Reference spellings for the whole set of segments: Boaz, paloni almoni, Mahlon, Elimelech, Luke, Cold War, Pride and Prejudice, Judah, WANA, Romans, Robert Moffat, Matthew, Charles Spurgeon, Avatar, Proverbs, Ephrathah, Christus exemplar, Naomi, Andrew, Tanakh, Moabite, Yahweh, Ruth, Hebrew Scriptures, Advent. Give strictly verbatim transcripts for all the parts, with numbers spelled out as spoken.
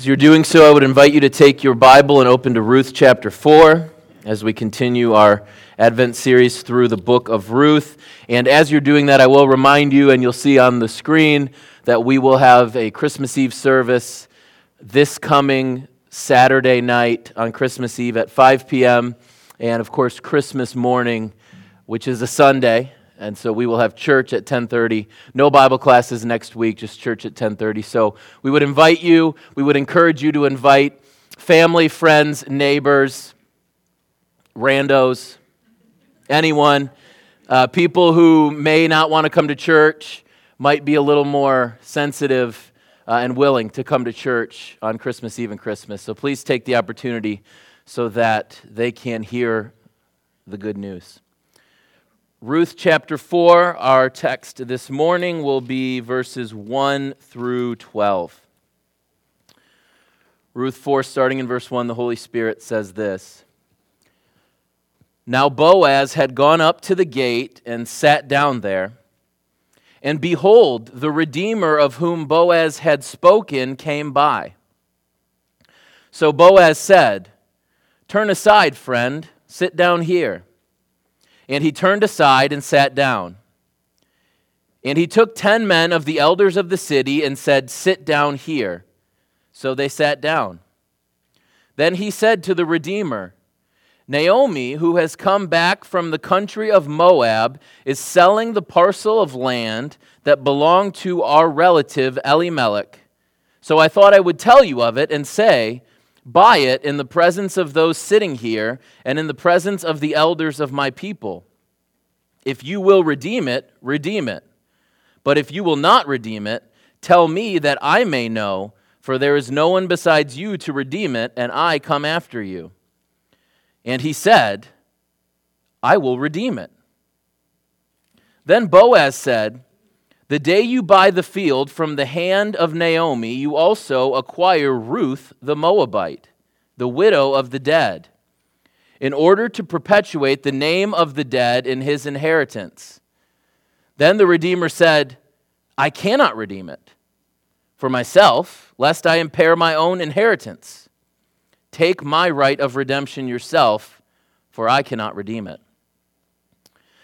As you're doing so, I would invite you to take your Bible and open to Ruth chapter four as we continue our Advent series through the book of Ruth. And as you're doing that, I will remind you, and you'll see on the screen, that we will have a Christmas Eve service this coming Saturday night on Christmas Eve at five p.m. and, of course, Christmas morning, which is a Sunday. And so we will have church at ten thirty. No Bible classes next week, just church at ten thirty. So we would invite you, we would encourage you to invite family, friends, neighbors, randos, anyone, uh, people who may not want to come to church, might be a little more sensitive uh, and willing to come to church on Christmas Eve and Christmas. So please take the opportunity so that they can hear the good news. Ruth chapter four, our text this morning will be verses one through twelve. Ruth four, starting in verse one, the Holy Spirit says this. Now Boaz had gone up to the gate and sat down there. And behold, the Redeemer of whom Boaz had spoken came by. So Boaz said, "Turn aside, friend, sit down here." And he turned aside and sat down. And he took ten men of the elders of the city and said, "Sit down here." So they sat down. Then he said to the Redeemer, "Naomi, who has come back from the country of Moab, is selling the parcel of land that belonged to our relative Elimelech. So I thought I would tell you of it and say, buy it in the presence of those sitting here and in the presence of the elders of my people. If you will redeem it, redeem it. But if you will not redeem it, tell me that I may know, for there is no one besides you to redeem it, and I come after you." And he said, "I will redeem it." Then Boaz said, "The day you buy the field from the hand of Naomi, you also acquire Ruth the Moabite, the widow of the dead, in order to perpetuate the name of the dead in his inheritance." Then the Redeemer said, "I cannot redeem it for myself, lest I impair my own inheritance. Take my right of redemption yourself, for I cannot redeem it."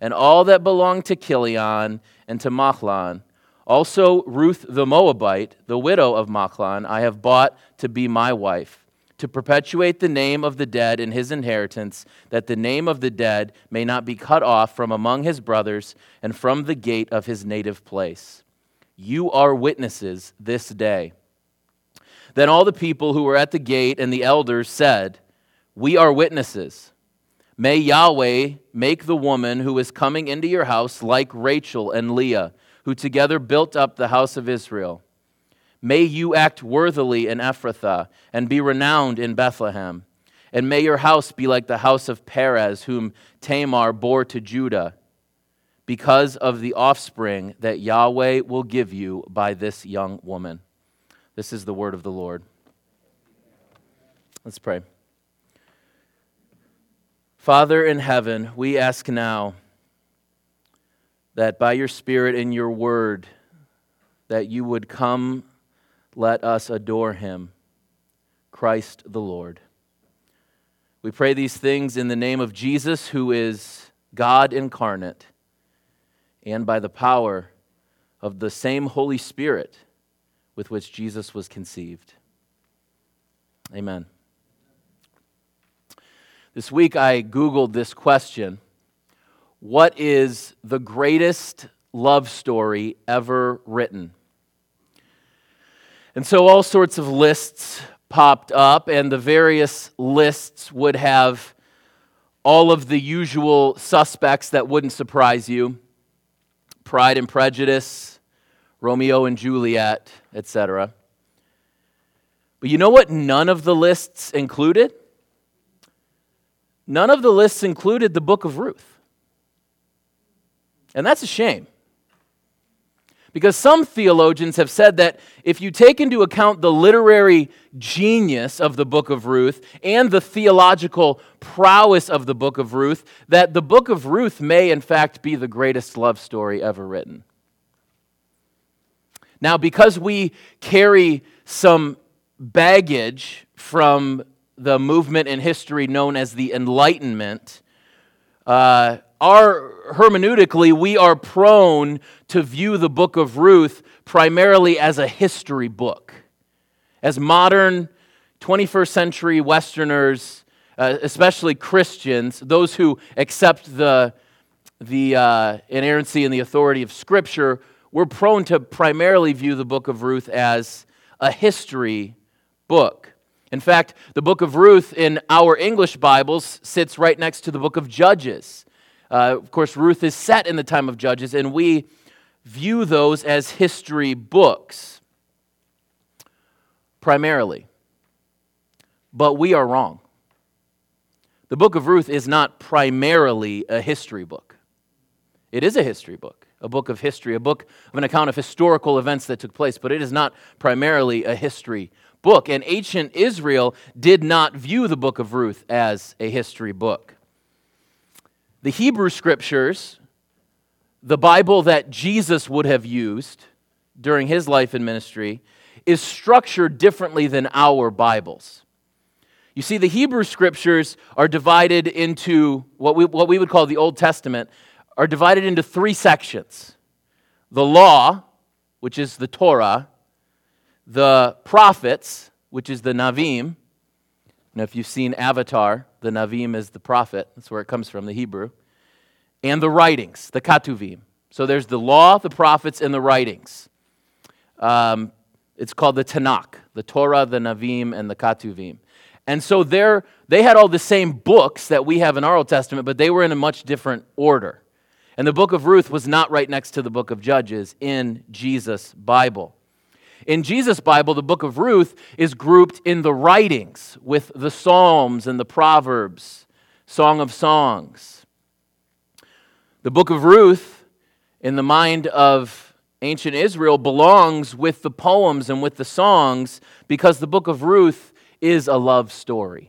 and all that belonged to Kilion and to Mahlon. Also Ruth the Moabite, the widow of Mahlon, I have bought to be my wife, to perpetuate the name of the dead in his inheritance, that the name of the dead may not be cut off from among his brothers and from the gate of his native place. You are witnesses this day." Then all the people who were at the gate and the elders said, "We are witnesses. May Yahweh make the woman who is coming into your house like Rachel and Leah, who together built up the house of Israel. May you act worthily in Ephrathah and be renowned in Bethlehem. And may your house be like the house of Perez, whom Tamar bore to Judah, because of the offspring that Yahweh will give you by this young woman." This is the word of the Lord. Let's pray. Father in heaven, we ask now that by your Spirit and your word, that you would come, let us adore him, Christ the Lord. We pray these things in the name of Jesus, who is God incarnate, and by the power of the same Holy Spirit with which Jesus was conceived. Amen. This week I Googled this question: what is the greatest love story ever written? And so all sorts of lists popped up, and the various lists would have all of the usual suspects that wouldn't surprise you: Pride and Prejudice, Romeo and Juliet, et cetera. But you know what none of the lists included? None of the lists included the book of Ruth. And that's a shame. Because some theologians have said that if you take into account the literary genius of the book of Ruth and the theological prowess of the book of Ruth, that the book of Ruth may in fact be the greatest love story ever written. Now, because we carry some baggage from the movement in history known as the Enlightenment, uh, Our, hermeneutically, we are prone to view the book of Ruth primarily as a history book. As modern twenty-first century Westerners, uh, especially Christians, those who accept the, the uh, inerrancy and the authority of Scripture, we're prone to primarily view the book of Ruth as a history book. In fact, the book of Ruth in our English Bibles sits right next to the book of Judges. Uh, of course, Ruth is set in the time of Judges, and we view those as history books, primarily. But we are wrong. The book of Ruth is not primarily a history book. It is a history book, a book of history, a book of an account of historical events that took place, but it is not primarily a history book. And ancient Israel did not view the book of Ruth as a history book. The Hebrew Scriptures, the Bible that Jesus would have used during his life and ministry, is structured differently than our Bibles. You see, the Hebrew Scriptures are divided into what we, what we would call the Old Testament, are divided into three sections. The Law, which is the Torah, the Prophets, which is the navim. Now, if you've seen Avatar, the navim is the prophet. That's where it comes from, the Hebrew. And the writings, the katuvim. So there's the law, the prophets, and the writings. Um, it's called the Tanakh, the Torah, the navim, and the katuvim. And so they're, they had all the same books that we have in our Old Testament, but they were in a much different order. And the book of Ruth was not right next to the book of Judges in Jesus' Bible. In Jesus' Bible, the book of Ruth is grouped in the writings with the Psalms and the Proverbs, Song of Songs. The book of Ruth, in the mind of ancient Israel, belongs with the poems and with the songs because the book of Ruth is a love story.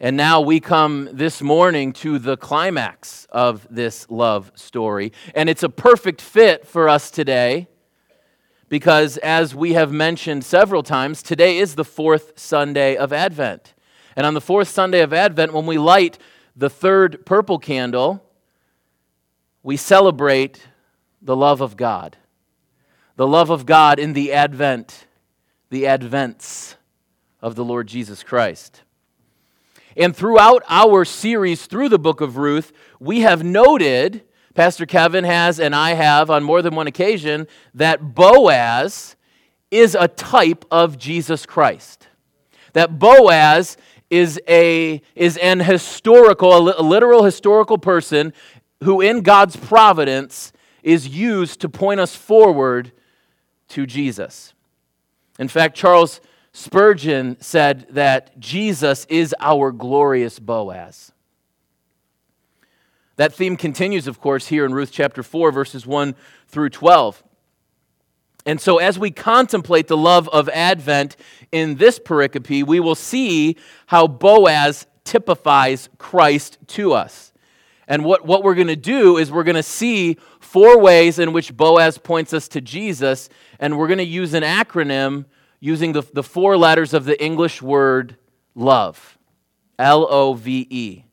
And now we come this morning to the climax of this love story. And it's a perfect fit for us today because, as we have mentioned several times, today is the fourth Sunday of Advent. And on the fourth Sunday of Advent, when we light the third purple candle, we celebrate the love of God. The love of God in the Advent, the Advents of the Lord Jesus Christ. And throughout our series through the book of Ruth, we have noted, Pastor Kevin has and I have on more than one occasion, that Boaz is a type of Jesus Christ. That Boaz is a is an historical, a literal historical person who in God's providence is used to point us forward to Jesus. In fact, Charles Spurgeon said that Jesus is our glorious Boaz. That theme continues, of course, here in Ruth chapter four, verses one through twelve. And so as we contemplate the love of Advent in this pericope, we will see how Boaz typifies Christ to us. And what, what we're going to do is we're going to see four ways in which Boaz points us to Jesus, and we're going to use an acronym using the, the four letters of the English word love, L O V E.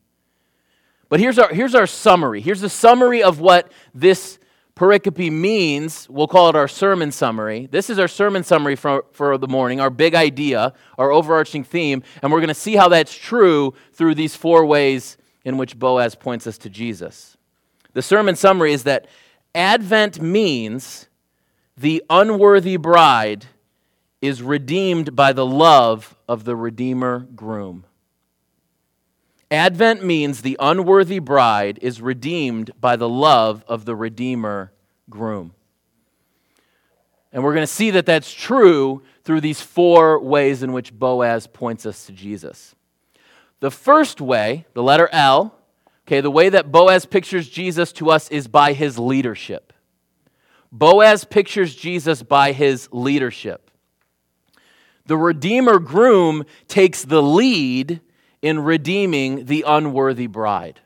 But here's our, here's our summary. Here's the summary of what this pericope means. We'll call it our sermon summary. This is our sermon summary for, for the morning, our big idea, our overarching theme, and we're going to see how that's true through these four ways in which Boaz points us to Jesus. The sermon summary is that Advent means the unworthy bride is redeemed by the love of the Redeemer groom. Advent means the unworthy bride is redeemed by the love of the Redeemer groom. And we're going to see that that's true through these four ways in which Boaz points us to Jesus. The first way, the letter L, okay, the way that Boaz pictures Jesus to us is by his leadership. Boaz pictures Jesus by his leadership. The Redeemer groom takes the lead in redeeming the unworthy bride.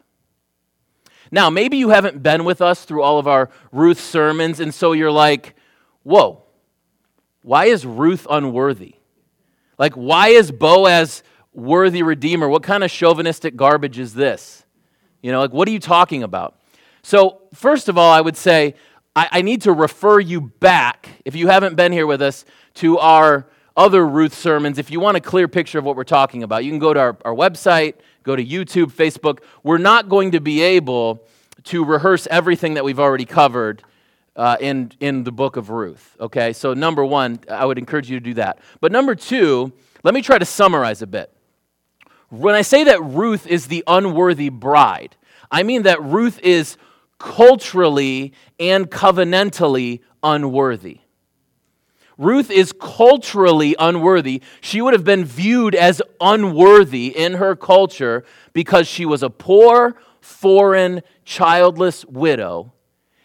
Now, maybe you haven't been with us through all of our Ruth sermons, and so you're like, whoa, why is Ruth unworthy? Like, why is Boaz worthy redeemer? What kind of chauvinistic garbage is this? You know, like, what are you talking about? So, first of all, I would say, I, I need to refer you back, if you haven't been here with us, to our other Ruth sermons. If you want a clear picture of what we're talking about, you can go to our, our website, go to YouTube, Facebook. We're not going to be able to rehearse everything that we've already covered uh, in, in the book of Ruth, okay? So number one, I would encourage you to do that. But number two, let me try to summarize a bit. When I say that Ruth is the unworthy bride, I mean that Ruth is culturally and covenantally unworthy. Ruth is culturally unworthy. She would have been viewed as unworthy in her culture because she was a poor, foreign, childless widow,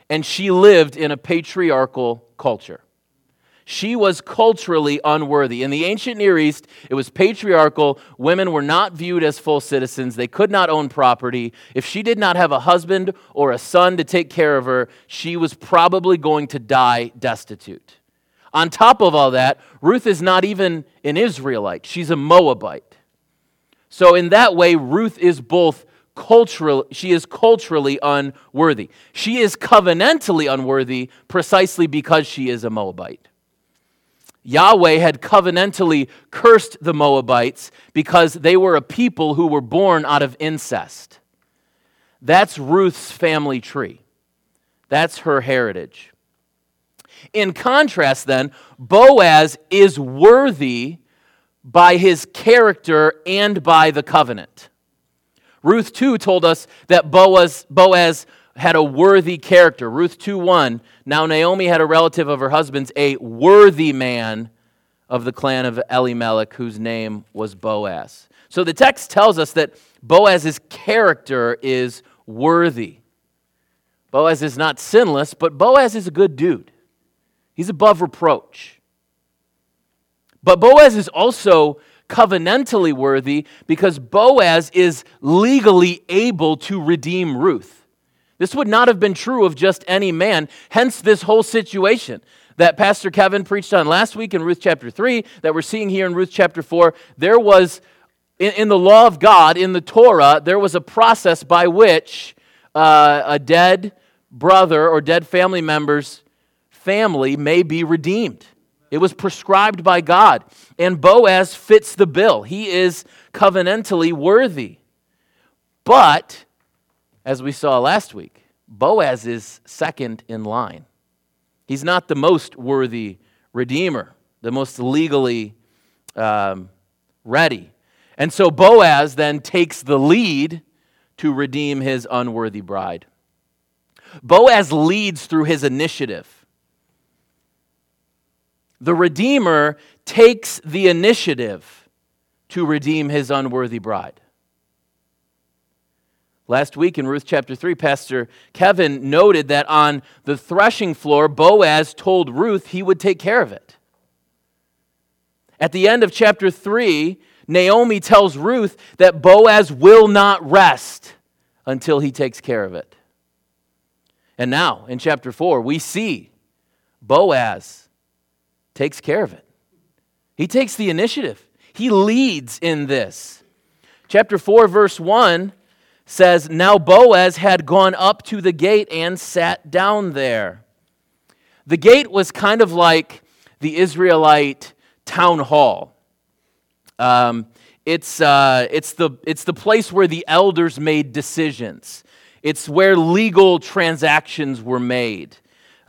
and she lived in a patriarchal culture. She was culturally unworthy. In the ancient Near East, it was patriarchal. Women were not viewed as full citizens. They could not own property. If she did not have a husband or a son to take care of her, she was probably going to die destitute. On top of all that, Ruth is not even an Israelite. She's a Moabite. So in that way, Ruth is both cultural, she is culturally unworthy. She is covenantally unworthy precisely because she is a Moabite. Yahweh had covenantally cursed the Moabites because they were a people who were born out of incest. That's Ruth's family tree. That's her heritage. In contrast, then, Boaz is worthy by his character and by the covenant. Ruth two told us that Boaz, Boaz had a worthy character. Ruth two one, now Naomi had a relative of her husband's, a worthy man of the clan of Elimelech, whose name was Boaz. So the text tells us that Boaz's character is worthy. Boaz is not sinless, but Boaz is a good dude. He's above reproach. But Boaz is also covenantally worthy because Boaz is legally able to redeem Ruth. This would not have been true of just any man, hence this whole situation that Pastor Kevin preached on last week in Ruth chapter three, that we're seeing here in Ruth chapter four. There was, in, in the law of God, in the Torah, there was a process by which uh, a dead brother or dead family member's family may be redeemed. It was prescribed by God, and Boaz fits the bill. He is covenantally worthy. But, as we saw last week, Boaz is second in line. He's not the most worthy redeemer, the most legally um, ready. And so Boaz then takes the lead to redeem his unworthy bride. Boaz leads through his initiative. The Redeemer takes the initiative to redeem his unworthy bride. Last week in Ruth chapter three, Pastor Kevin noted that on the threshing floor, Boaz told Ruth he would take care of it. At the end of chapter three, Naomi tells Ruth that Boaz will not rest until he takes care of it. And now, in chapter four, we see Boaz takes care of it. He takes the initiative. He leads in this. Chapter four, verse one says, "Now Boaz had gone up to the gate and sat down there." The gate was kind of like the Israelite town hall. Um, it's uh, it's the it's the place where the elders made decisions. It's where legal transactions were made.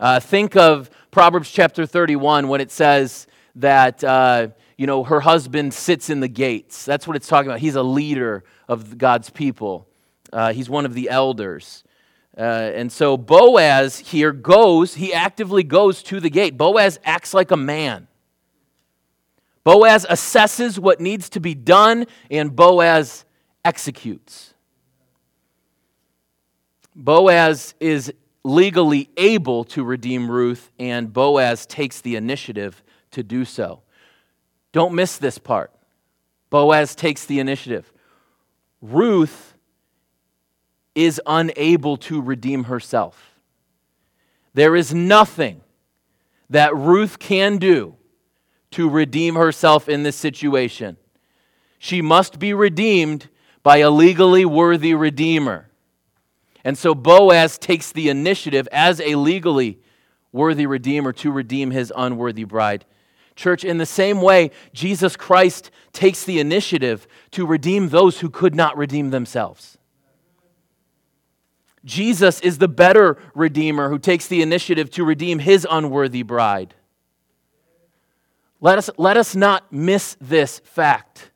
Uh, think of Proverbs chapter thirty-one, when it says that, uh, you know, her husband sits in the gates. That's what it's talking about. He's a leader of God's people. Uh, he's one of the elders. Uh, and so Boaz here goes, he actively goes to the gate. Boaz acts like a man. Boaz assesses what needs to be done, and Boaz executes. Boaz is legally able to redeem Ruth, and Boaz takes the initiative to do so. Don't miss this part. Boaz takes the initiative. Ruth is unable to redeem herself. There is nothing that Ruth can do to redeem herself in this situation. She must be redeemed by a legally worthy redeemer. And so Boaz takes the initiative as a legally worthy redeemer to redeem his unworthy bride. Church, in the same way, Jesus Christ takes the initiative to redeem those who could not redeem themselves. Jesus is the better redeemer who takes the initiative to redeem his unworthy bride. Let us, let us not miss this fact.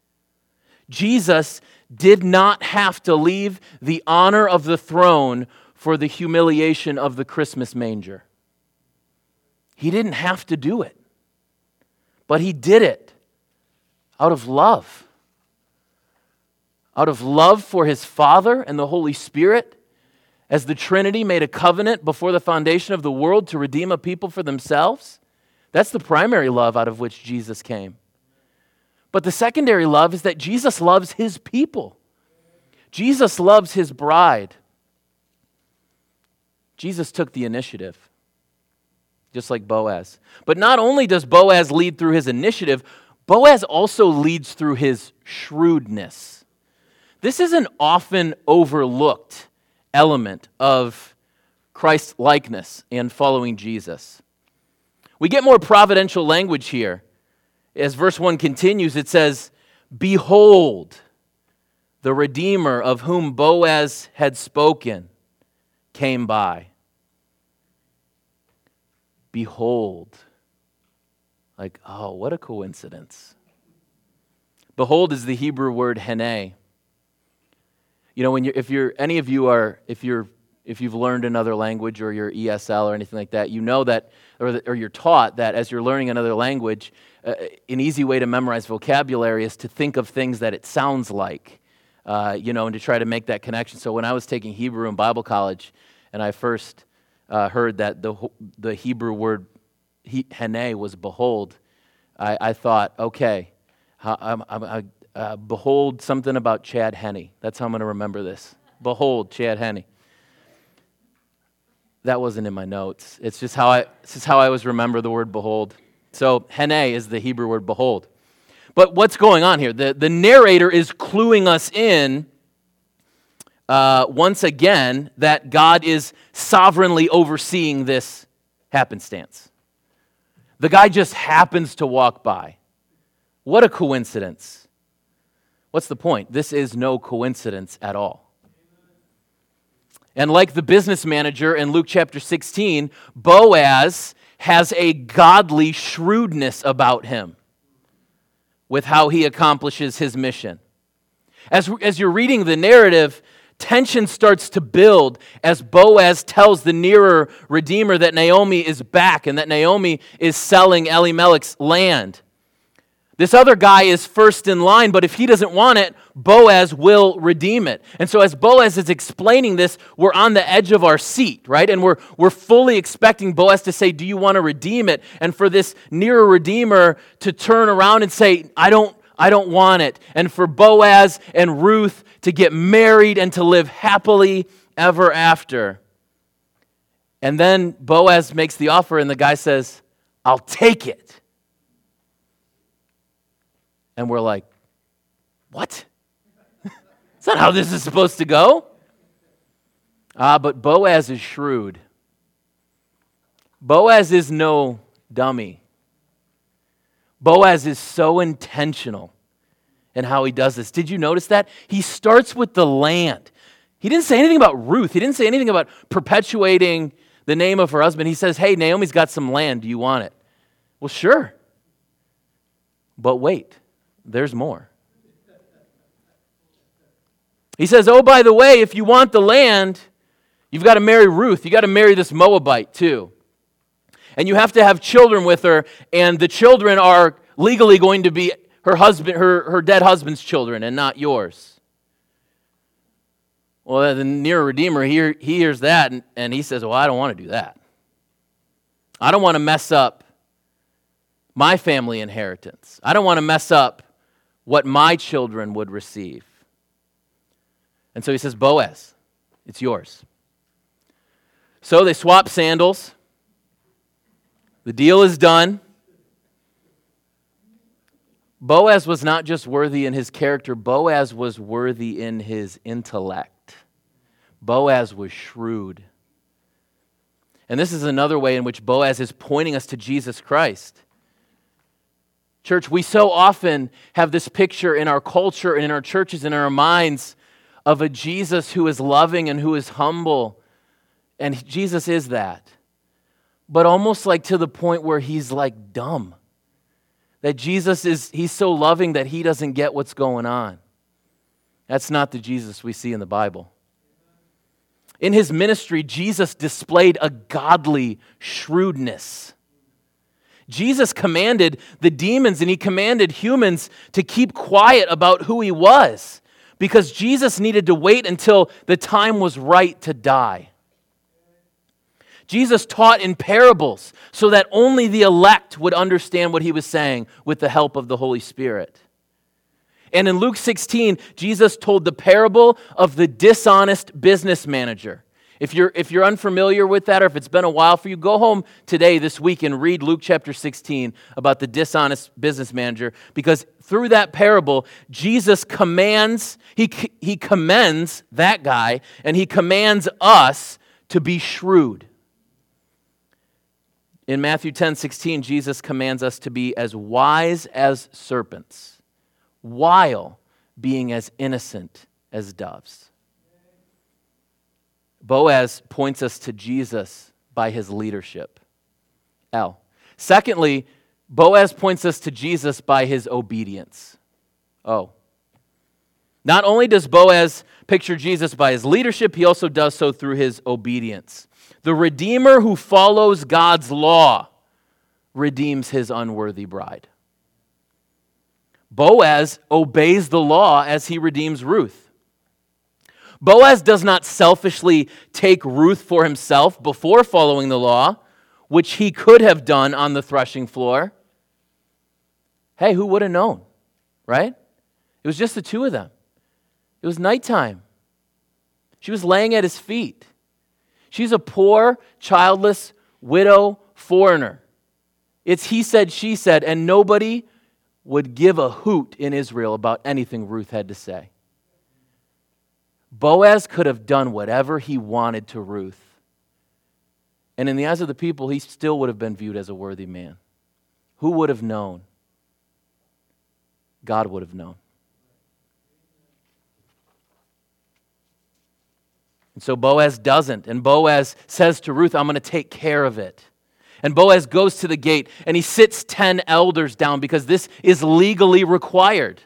Jesus did not have to leave the honor of the throne for the humiliation of the Christmas manger. He didn't have to do it. But he did it out of love. Out of love for his Father and the Holy Spirit, as the Trinity made a covenant before the foundation of the world to redeem a people for themselves. That's the primary love out of which Jesus came. But the secondary love is that Jesus loves his people. Jesus loves his bride. Jesus took the initiative, just like Boaz. But not only does Boaz lead through his initiative, Boaz also leads through his shrewdness. This is an often overlooked element of Christ's likeness and following Jesus. We get more providential language here. As verse one continues, it says, "Behold, the Redeemer of whom Boaz had spoken came by." Behold. Like, oh, what a coincidence. Behold is the Hebrew word heneh. You know, when you if you're any of you are if you're if you've learned another language or your E S L or anything like that, you know that or that, or you're taught that as you're learning another language, uh, an easy way to memorize vocabulary is to think of things that it sounds like. Uh, you know, and to try to make that connection. So when I was taking Hebrew in Bible college and I first Uh, heard that the the Hebrew word he, hene was behold, I, I thought, okay, I, I, I, uh, behold something about Chad Henne. That's how I'm going to remember this. Behold, Chad Henne. That wasn't in my notes. It's just how I this is how I always remember the word behold. So hene is the Hebrew word behold. But what's going on here? The, the narrator is cluing us in Uh, once again, that God is sovereignly overseeing this happenstance. The guy just happens to walk by. What a coincidence. What's the point? This is no coincidence at all. And like the business manager in Luke chapter sixteen, Boaz has a godly shrewdness about him with how he accomplishes his mission. As, as you're reading the narrative, tension starts to build as Boaz tells the nearer redeemer that Naomi is back and that Naomi is selling Elimelech's land. This other guy is first in line, but if he doesn't want it, Boaz will redeem it. And so as Boaz is explaining this, we're on the edge of our seat, right? And we're we're fully expecting Boaz to say, "Do you want to redeem it?" And for this nearer redeemer to turn around and say, "I don't I don't want it." And for Boaz and Ruth to get married and to live happily ever after. And then Boaz makes the offer and the guy says, "I'll take it." And we're like, what? That's not how this is supposed to go. Ah, but Boaz is shrewd. Boaz is no dummy. Boaz is so intentional in how he does this. Did you notice that? He starts with the land. He didn't say anything about Ruth. He didn't say anything about perpetuating the name of her husband. He says, "Hey, Naomi's got some land. Do you want it?" Well, sure. But wait, there's more. He says, "Oh, by the way, if you want the land, You've got to marry Ruth. You've got to marry this Moabite too. And you have to have children with her, and the children are legally going to be her husband, her, her dead husband's children and not yours. Well, the near Redeemer, he, he hears that, and, and he says, well, I don't want to do that. I don't want to mess up my family inheritance. I don't want to mess up what my children would receive. And so he says, Boaz, it's yours. So they swap sandals. The deal is done. Boaz was not just worthy in his character. Boaz was worthy in his intellect. Boaz was shrewd. And this is another way in which Boaz is pointing us to Jesus Christ. Church, we so often have this picture in our culture and in our churches and in our minds of a Jesus who is loving and who is humble. And Jesus is that. But almost like to the point where he's like dumb. That Jesus is, he's so loving that he doesn't get what's going on. That's not the Jesus we see in the Bible. In his ministry, Jesus displayed a godly shrewdness. Jesus commanded the demons and he commanded humans to keep quiet about who he was, because Jesus needed to wait until the time was right to die. Jesus taught in parables so that only the elect would understand what he was saying with the help of the Holy Spirit. And in Luke sixteen, Jesus told the parable of the dishonest business manager. If you're, if you're unfamiliar with that, or if it's been a while for you, go home today, this week, and read Luke chapter sixteen about the dishonest business manager, because through that parable, Jesus commands, he, he commends that guy, and he commands us to be shrewd. In Matthew ten sixteen, Jesus commands us to be as wise as serpents, while being as innocent as doves. Boaz points us to Jesus by his leadership. L. Secondly, Boaz points us to Jesus by his obedience. O. Not only does Boaz picture Jesus by his leadership, he also does so through his obedience. The Redeemer who follows God's law redeems his unworthy bride. Boaz obeys the law as he redeems Ruth. Boaz does not selfishly take Ruth for himself before following the law, which he could have done on the threshing floor. Hey, who would have known, right? It was just the two of them. It was nighttime. She was laying at his feet. She's a poor, childless, widow, foreigner. It's he said, she said, and nobody would give a hoot in Israel about anything Ruth had to say. Boaz could have done whatever he wanted to Ruth. And in the eyes of the people, he still would have been viewed as a worthy man. Who would have known? God would have known. And so Boaz doesn't. And Boaz says to Ruth, I'm going to take care of it. And Boaz goes to the gate and he sits ten elders down, because this is legally required.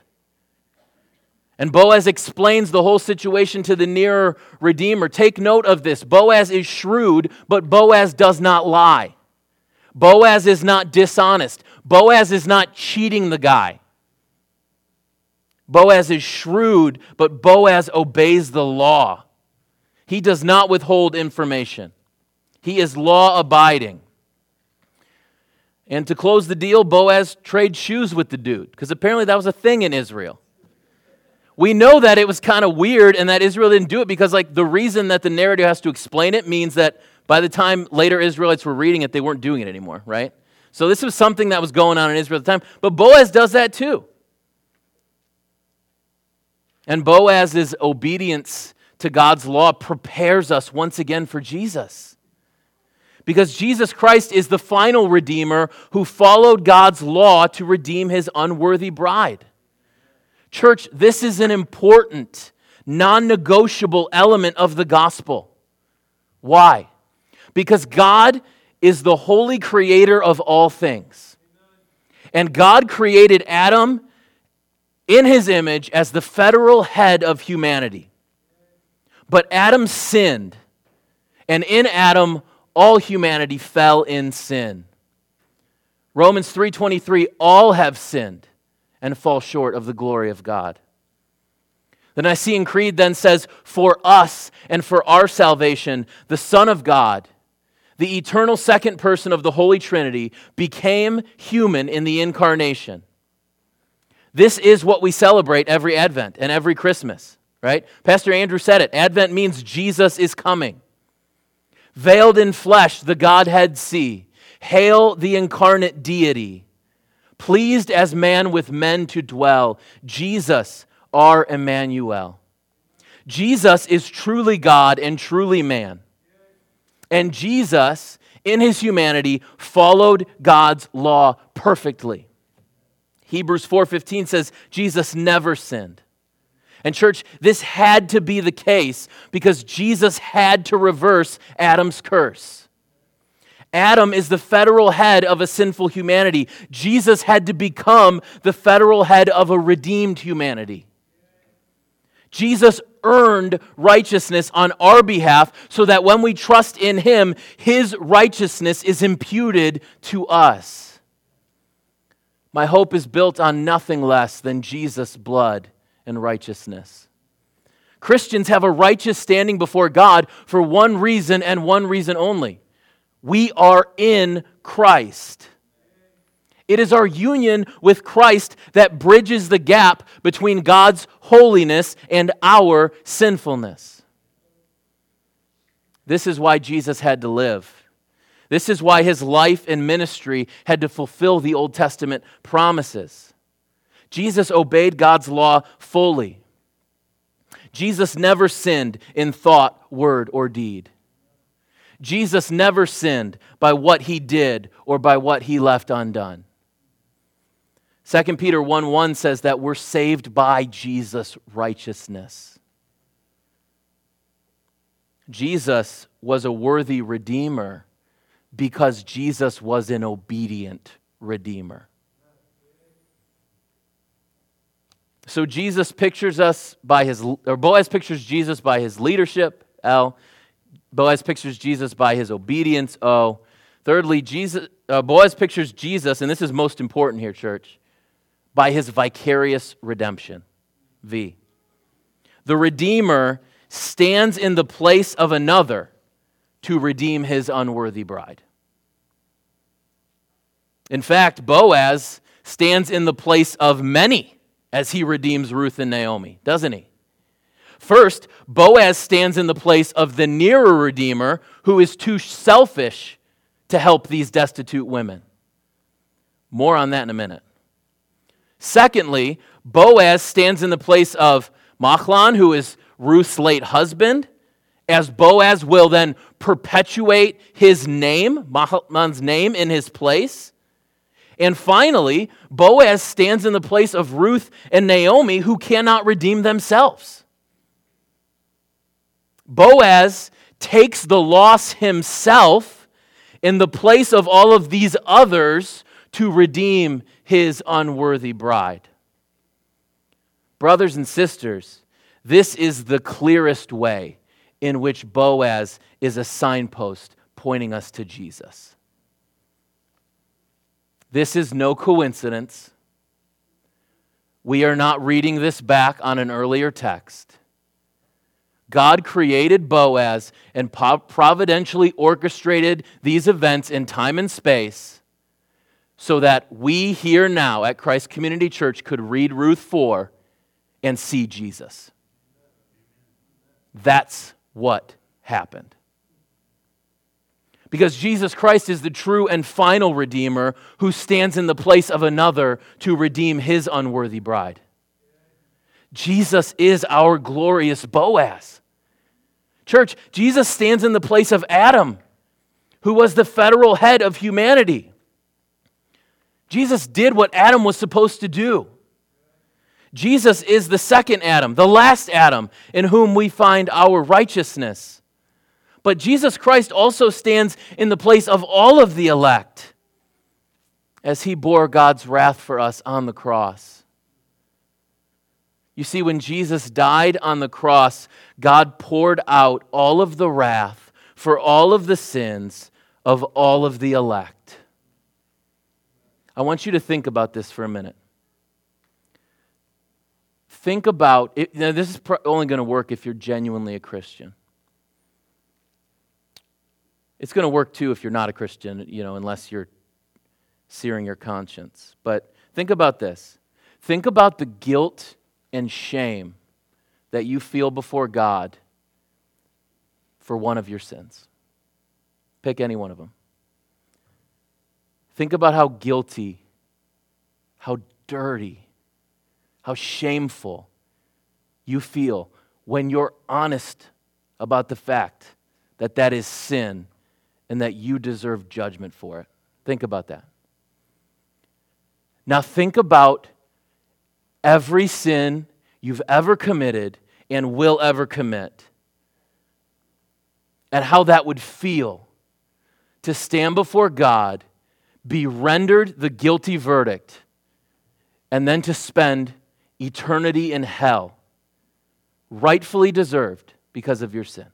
And Boaz explains the whole situation to the nearer Redeemer. Take note of this. Boaz is shrewd, but Boaz does not lie. Boaz is not dishonest. Boaz is not cheating the guy. Boaz is shrewd, but Boaz obeys the law. He does not withhold information. He is law-abiding. And to close the deal, Boaz trades shoes with the dude, because apparently that was a thing in Israel. We know that it was kind of weird and that Israel didn't do it because, like, the reason that the narrative has to explain it means that by the time later Israelites were reading it, they weren't doing it anymore, right? So this was something that was going on in Israel at the time. But Boaz does that too. And Boaz's obedience to God's law prepares us once again for Jesus. Because Jesus Christ is the final Redeemer who followed God's law to redeem his unworthy bride. Church, this is an important, non-negotiable element of the gospel. Why? Because God is the holy creator of all things. And God created Adam in his image as the federal head of humanity. But Adam sinned, And in Adam, all humanity fell in sin. Romans three twenty-three, all have sinned and fall short of the glory of God. The Nicene Creed then says, for us and for our salvation, the Son of God, the eternal second person of the Holy Trinity, became human in the incarnation. This is what we celebrate every Advent and every Christmas, right? Pastor Andrew said it. Advent means Jesus is coming. Veiled in flesh, the Godhead see. Hail the incarnate deity, pleased as man with men to dwell, Jesus, our Emmanuel. Jesus is truly God and truly man. And Jesus, in his humanity, followed God's law perfectly. Hebrews four fifteen says, Jesus never sinned. And church, this had to be the case because Jesus had to reverse Adam's curse. Adam is the federal head of a sinful humanity. Jesus had to become the federal head of a redeemed humanity. Jesus earned righteousness on our behalf so that when we trust in him, his righteousness is imputed to us. My hope is built on nothing less than Jesus' blood and righteousness. Christians have a righteous standing before God for one reason and one reason only. We are in Christ. It is our union with Christ that bridges the gap between God's holiness and our sinfulness. This is why Jesus had to live. This is why his life and ministry had to fulfill the Old Testament promises. Jesus obeyed God's law fully. Jesus never sinned in thought, word, or deed. Jesus never sinned by what he did or by what he left undone. Second Peter one one says that we're saved by Jesus' righteousness. Jesus was a worthy redeemer because Jesus was an obedient redeemer. So Jesus pictures us by his, or Boaz pictures Jesus by his leadership, L. Boaz pictures Jesus by his obedience, O. Thirdly, Jesus, uh, Boaz pictures Jesus, and this is most important here, church, by his vicarious redemption, V. The Redeemer stands in the place of another to redeem his unworthy bride. In fact, Boaz stands in the place of many as he redeems Ruth and Naomi, doesn't he? First, Boaz stands in the place of the nearer redeemer who is too selfish to help these destitute women. More on that in a minute. Secondly, Boaz stands in the place of Mahlon, who is Ruth's late husband, as Boaz will then perpetuate his name, Mahlon's name, in his place. And finally, Boaz stands in the place of Ruth and Naomi, who cannot redeem themselves. Boaz takes the loss himself in the place of all of these others to redeem his unworthy bride. Brothers and sisters, this is the clearest way in which Boaz is a signpost pointing us to Jesus. This is no coincidence. We are not reading this back on an earlier text. God created Boaz and providentially orchestrated these events in time and space so that we here now at Christ Community Church could read Ruth four and see Jesus. That's what happened. Because Jesus Christ is the true and final Redeemer who stands in the place of another to redeem his unworthy bride. Jesus is our glorious Boaz. Church, Jesus stands in the place of Adam, who was the federal head of humanity. Jesus did what Adam was supposed to do. Jesus is the second Adam, the last Adam, in whom we find our righteousness. But Jesus Christ also stands in the place of all of the elect as he bore God's wrath for us on the cross. You see, when Jesus died on the cross, God poured out all of the wrath for all of the sins of all of the elect. I want you to think about this for a minute. Think about, it, now this is only going to work if you're genuinely a Christian. It's going to work too if you're not a Christian, you know, unless you're searing your conscience. But think about this. Think about the guilt and shame that you feel before God for one of your sins. Pick any one of them. Think about how guilty, how dirty, how shameful you feel when you're honest about the fact that that is sin and that you deserve judgment for it. Think about that. Now think about every sin you've ever committed and will ever commit, and how that would feel to stand before God, be rendered the guilty verdict, and then to spend eternity in hell, rightfully deserved because of your sin.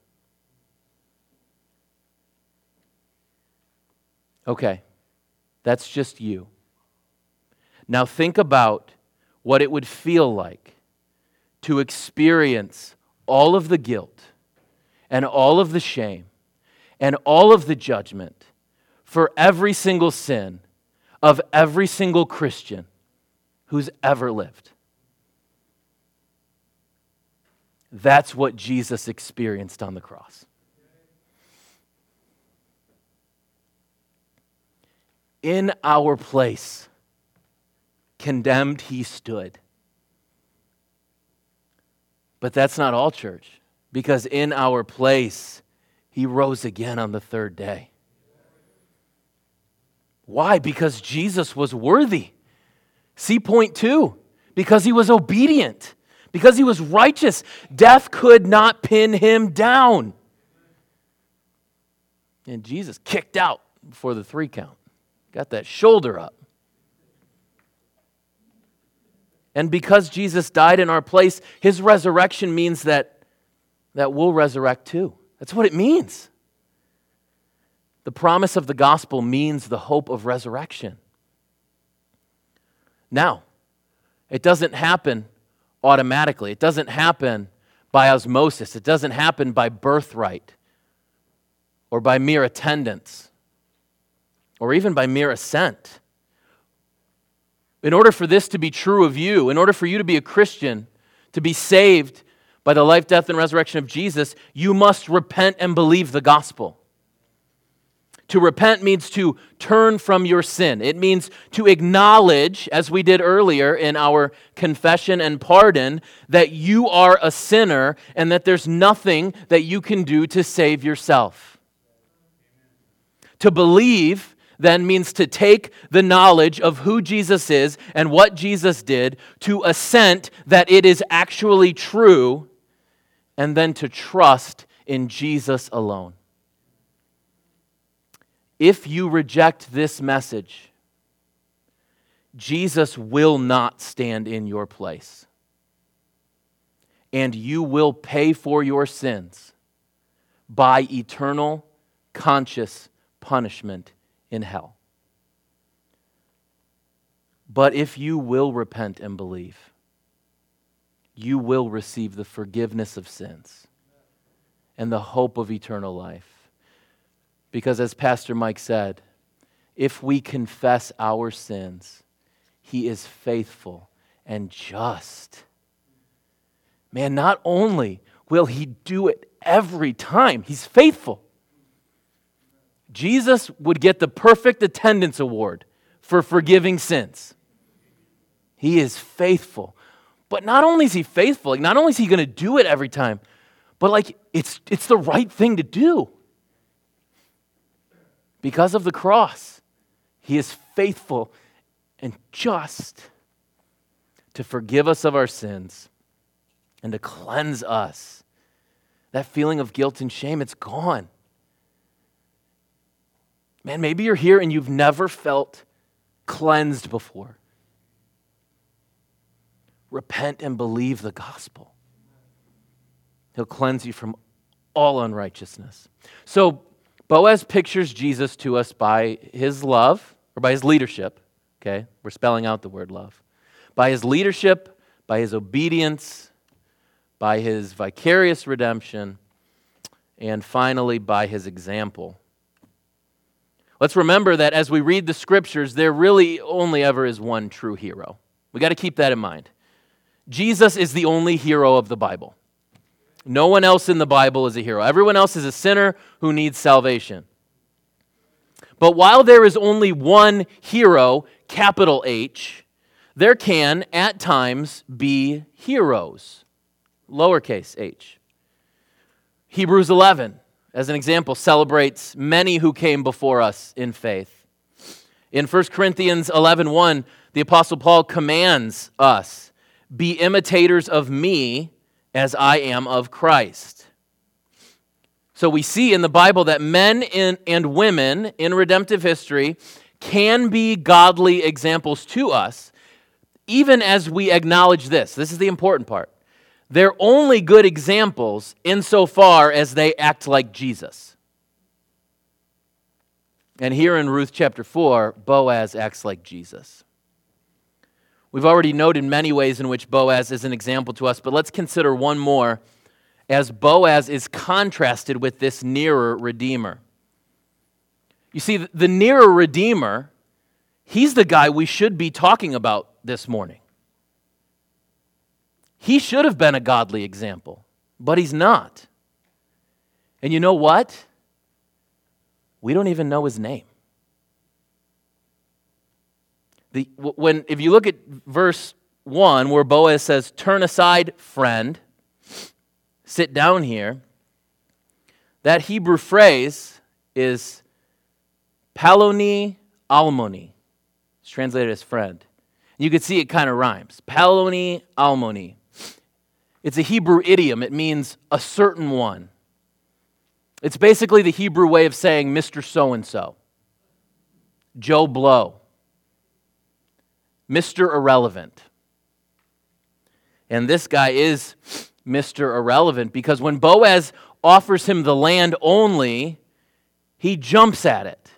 Okay, that's just you. Now think about what it would feel like to experience all of the guilt and all of the shame and all of the judgment for every single sin of every single Christian who's ever lived. That's what Jesus experienced on the cross. In our place, condemned he stood. But that's not all, church, because in our place, he rose again on the third day. Why? Because Jesus was worthy. See point two, because he was obedient. Because he was righteous, death could not pin him down. And Jesus kicked out before the three count. Got that shoulder up. And because Jesus died in our place, his resurrection means that, that we'll resurrect too. That's what it means. The promise of the gospel means the hope of resurrection. Now, it doesn't happen automatically. It doesn't happen by osmosis. It doesn't happen by birthright or by mere attendance or even by mere assent. In order for this to be true of you, in order for you to be a Christian, to be saved by the life, death, and resurrection of Jesus, you must repent and believe the gospel. To repent means to turn from your sin. It means to acknowledge, as we did earlier in our confession and pardon, that you are a sinner and that there's nothing that you can do to save yourself. To believe then means to take the knowledge of who Jesus is and what Jesus did, to assent that it is actually true, and then to trust in Jesus alone. If you reject this message, Jesus will not stand in your place. And you will pay for your sins by eternal conscious punishment in hell. But if you will repent and believe, you will receive the forgiveness of sins and the hope of eternal life. Because as Pastor Mike said, if we confess our sins, he is faithful and just. Man, not only will he do it every time, he's faithful. Jesus would get the perfect attendance award for forgiving sins. He is faithful. But not only is he faithful, like not only is he going to do it every time, but like it's it's the right thing to do. Because of the cross, he is faithful and just to forgive us of our sins and to cleanse us. That feeling of guilt and shame, it's gone. Man, maybe you're here and you've never felt cleansed before. Repent and believe the gospel. He'll cleanse you from all unrighteousness. So Boaz pictures Jesus to us by his love, or by his leadership, okay? We're spelling out the word love. By his leadership, by his obedience, by his vicarious redemption, and finally by his example. Let's remember that as we read the scriptures, there really only ever is one true hero. We got to keep that in mind. Jesus is the only hero of the Bible. No one else in the Bible is a hero. Everyone else is a sinner who needs salvation. But while there is only one hero, capital H, there can at times be heroes, lowercase h. Hebrews eleven, as an example, celebrates many who came before us in faith. In First Corinthians eleven one, the Apostle Paul commands us, "Be imitators of me as I am of Christ." So we see in the Bible that men in, and women in redemptive history can be godly examples to us, even as we acknowledge this. This is the important part. They're only good examples insofar as they act like Jesus. And here in Ruth chapter four, Boaz acts like Jesus. We've already noted many ways in which Boaz is an example to us, but let's consider one more as Boaz is contrasted with this nearer Redeemer. You see, the nearer Redeemer, he's the guy we should be talking about this morning. He should have been a godly example, but he's not. And you know what? We don't even know his name. The, when, if you look at verse one, where Boaz says, "Turn aside, friend, sit down here," that Hebrew phrase is paloni almoni. It's translated as friend. You can see it kind of rhymes. Paloni almoni. It's a Hebrew idiom. It means a certain one. It's basically the Hebrew way of saying Mister So-and-so, Joe Blow, Mister Irrelevant. And this guy is Mister Irrelevant because when Boaz offers him the land only, he jumps at it.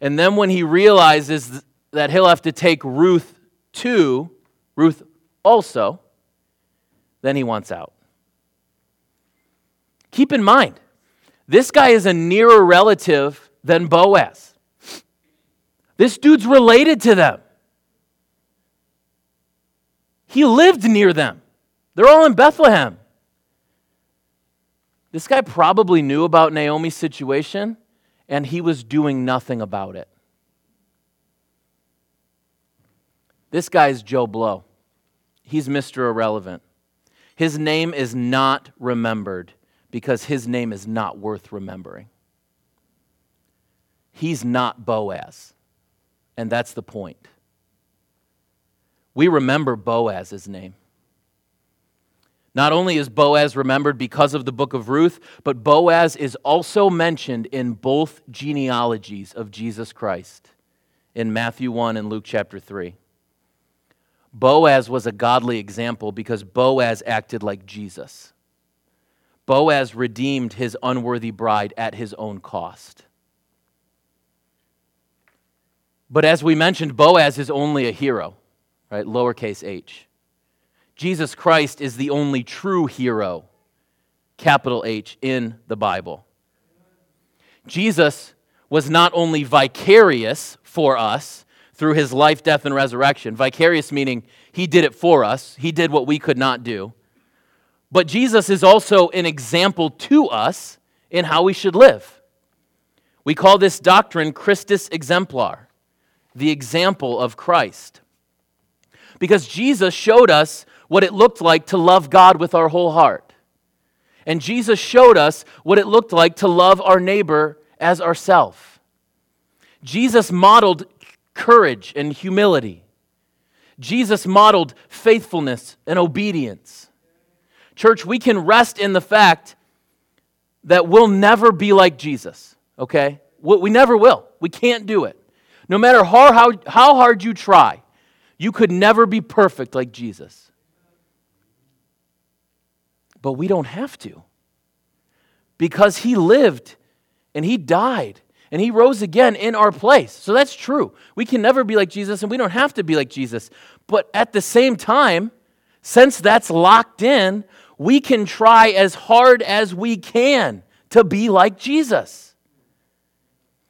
And then when he realizes that he'll have to take Ruth too, Ruth also, then he wants out. Keep in mind, this guy is a nearer relative than Boaz. This dude's related to them. He lived near them. They're all in Bethlehem. This guy probably knew about Naomi's situation, and he was doing nothing about it. This guy's Joe Blow. He's Mister Irrelevant. His name is not remembered because his name is not worth remembering. He's not Boaz, and that's the point. We remember Boaz's name. Not only is Boaz remembered because of the book of Ruth, but Boaz is also mentioned in both genealogies of Jesus Christ in Matthew one and Luke chapter three. Boaz was a godly example because Boaz acted like Jesus. Boaz redeemed his unworthy bride at his own cost. But as we mentioned, Boaz is only a hero, right? Lowercase h. Jesus Christ is the only true hero, capital H, in the Bible. Jesus was not only vicarious for us, through his life, death, and resurrection. Vicarious meaning he did it for us. He did what we could not do. But Jesus is also an example to us in how we should live. We call this doctrine Christus exemplar, the example of Christ. Because Jesus showed us what it looked like to love God with our whole heart. And Jesus showed us what it looked like to love our neighbor as ourselves. Jesus modeled courage and humility. Jesus modeled faithfulness and obedience. Church, we can rest in the fact that we'll never be like Jesus, okay? We never will. We can't do it. No matter how, how, how hard you try, you could never be perfect like Jesus. But we don't have to. because he lived and he died and he rose again in our place. So that's true. We can never be like Jesus, and we don't have to be like Jesus. But at the same time, since that's locked in, we can try as hard as we can to be like Jesus.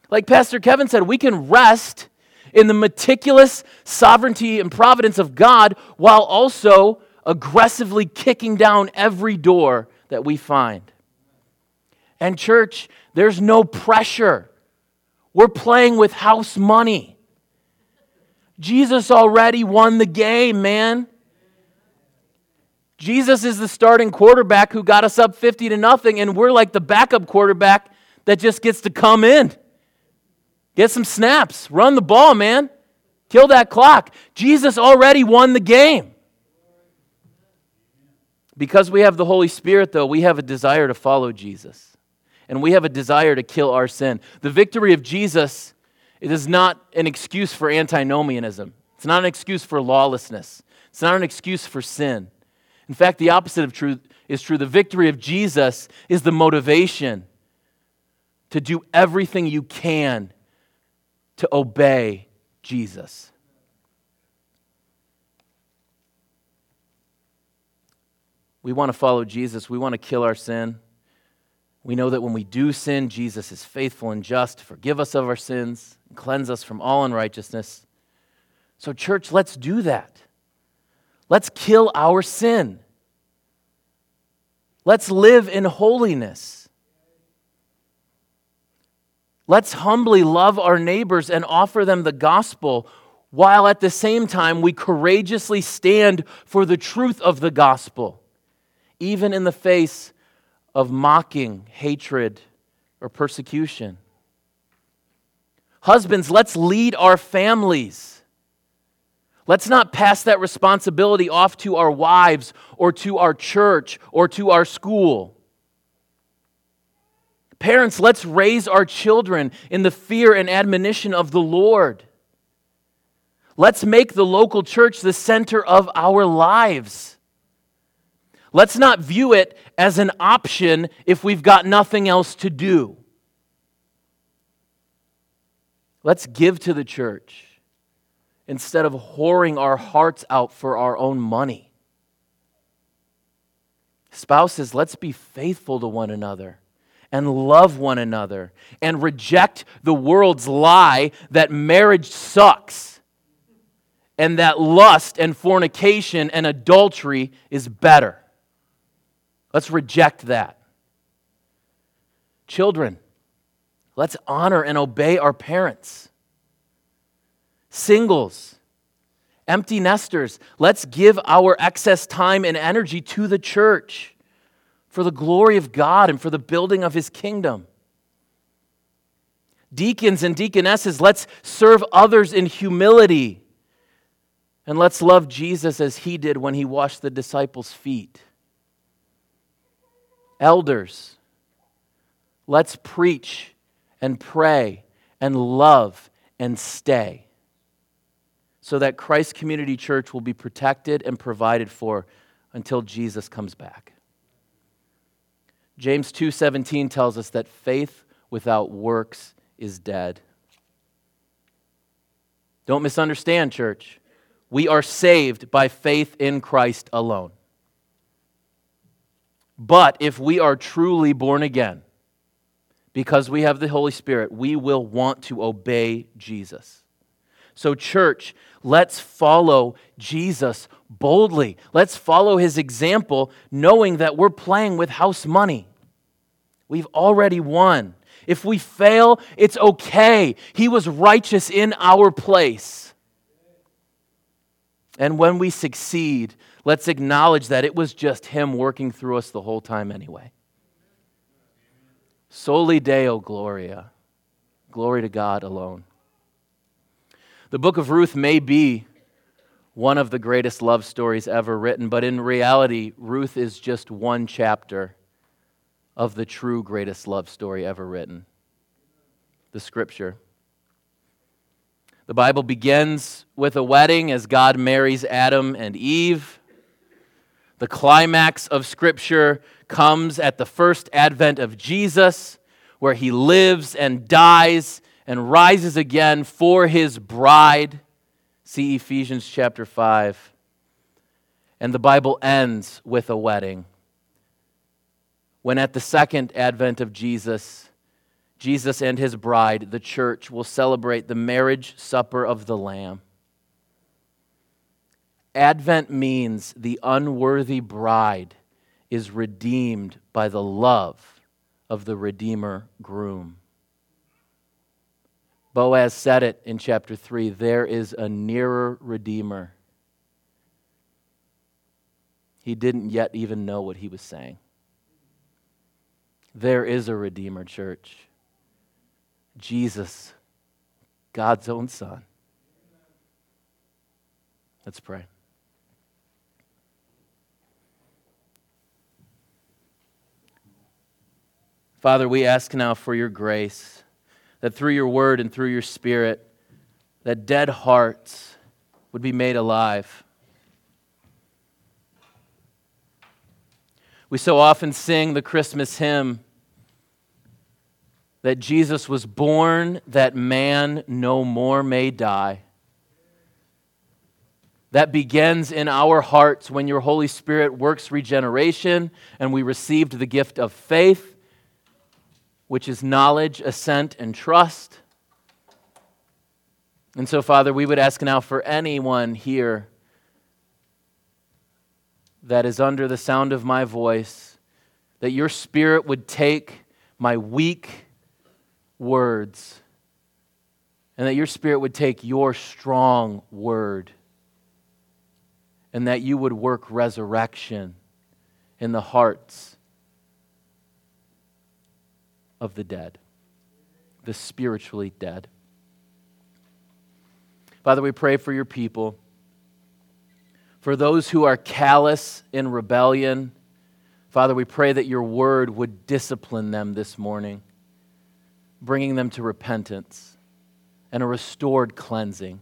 Like Pastor Kevin said, we can rest in the meticulous sovereignty and providence of God while also aggressively kicking down every door that we find. And church, there's no pressure. We're playing with house money. Jesus already won the game, man. Jesus is the starting quarterback who got us up fifty to nothing, and we're like the backup quarterback that just gets to come in. Get some snaps. Run the ball, man. Kill that clock. Jesus already won the game. Because we have the Holy Spirit, though, we have a desire to follow Jesus. And we have a desire to kill our sin. The victory of Jesus, it is not an excuse for antinomianism. It's not an excuse for lawlessness. It's not an excuse for sin. In fact, the opposite of truth is true. The victory of Jesus is the motivation to do everything you can to obey Jesus. We want to follow Jesus. We want to kill our sin. We know that when we do sin, Jesus is faithful and just to forgive us of our sins and cleanse us from all unrighteousness. So, church, let's do that. Let's kill our sin. Let's live in holiness. Let's humbly love our neighbors and offer them the gospel, while at the same time we courageously stand for the truth of the gospel, even in the face of of mocking, hatred, or persecution. Husbands, let's lead our families. Let's not pass that responsibility off to our wives or to our church or to our school. Parents, let's raise our children in the fear and admonition of the Lord. Let's make the local church the center of our lives. Let's not view it as an option if we've got nothing else to do. Let's give to the church instead of whoring our hearts out for our own money. Spouses, let's be faithful to one another and love one another and reject the world's lie that marriage sucks and that lust and fornication and adultery is better. Let's reject that. Children, let's honor and obey our parents. Singles, empty nesters, let's give our excess time and energy to the church for the glory of God and for the building of His kingdom. Deacons and deaconesses, let's serve others in humility, and let's love Jesus as He did when He washed the disciples' feet. Elders, let's preach and pray and love and stay so that Christ Community Church will be protected and provided for until Jesus comes back. James two seventeen tells us that faith without works is dead. Don't misunderstand, church. We are saved by faith in Christ alone. But if we are truly born again, because we have the Holy Spirit, we will want to obey Jesus. So church, let's follow Jesus boldly. Let's follow His example, knowing that we're playing with house money. We've already won. If we fail, it's okay. He was righteous in our place. And when we succeed, let's acknowledge that it was just Him working through us the whole time anyway. Soli Deo Gloria. Glory to God alone. The book of Ruth may be one of the greatest love stories ever written, but in reality, Ruth is just one chapter of the true greatest love story ever written, the Scripture. The Bible begins with a wedding as God marries Adam and Eve. The climax of Scripture comes at the first advent of Jesus, where he lives and dies and rises again for his bride. See Ephesians chapter five. And the Bible ends with a wedding, when at the second advent of Jesus, Jesus and his bride, the church, will celebrate the marriage supper of the Lamb. Advent means the unworthy bride is redeemed by the love of the Redeemer groom. Boaz said it in chapter three, there is a nearer Redeemer. He didn't yet even know what he was saying. There is a Redeemer, church. Jesus, God's own Son. Let's pray. Father, we ask now for your grace, that through your word and through your Spirit, that dead hearts would be made alive. We so often sing the Christmas hymn that Jesus was born that man no more may die. That begins in our hearts when your Holy Spirit works regeneration and we received the gift of faith, which is knowledge, assent, and trust. And so, Father, we would ask now for anyone here that is under the sound of my voice, that your Spirit would take my weak words and that your Spirit would take your strong word and that you would work resurrection in the hearts of the dead, the spiritually dead. Father, we pray for your people. For those who are callous in rebellion, Father, we pray that your word would discipline them this morning, bringing them to repentance and a restored cleansing.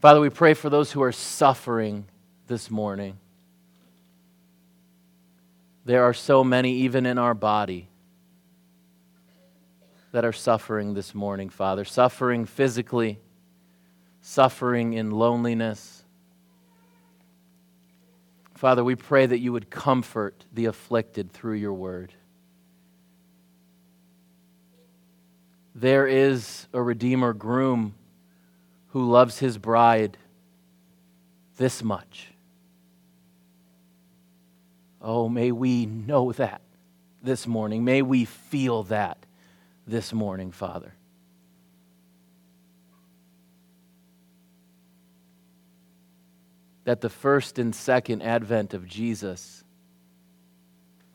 Father, we pray for those who are suffering this morning. There are so many, even in our body, that are suffering this morning, Father. Suffering physically, suffering in loneliness. Father, we pray that you would comfort the afflicted through your word. There is a Redeemer groom who loves his bride this much. Oh, may we know that this morning. May we feel that this morning, Father. That the first and second advent of Jesus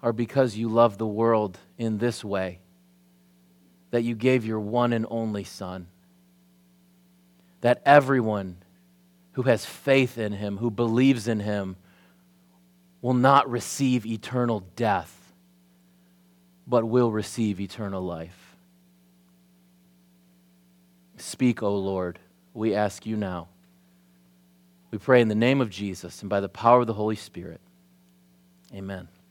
are because you love the world in this way, that you gave your one and only Son, that everyone who has faith in him, who believes in him, will not receive eternal death, but will receive eternal life. Speak, O Lord, we ask you now. We pray in the name of Jesus and by the power of the Holy Spirit. Amen.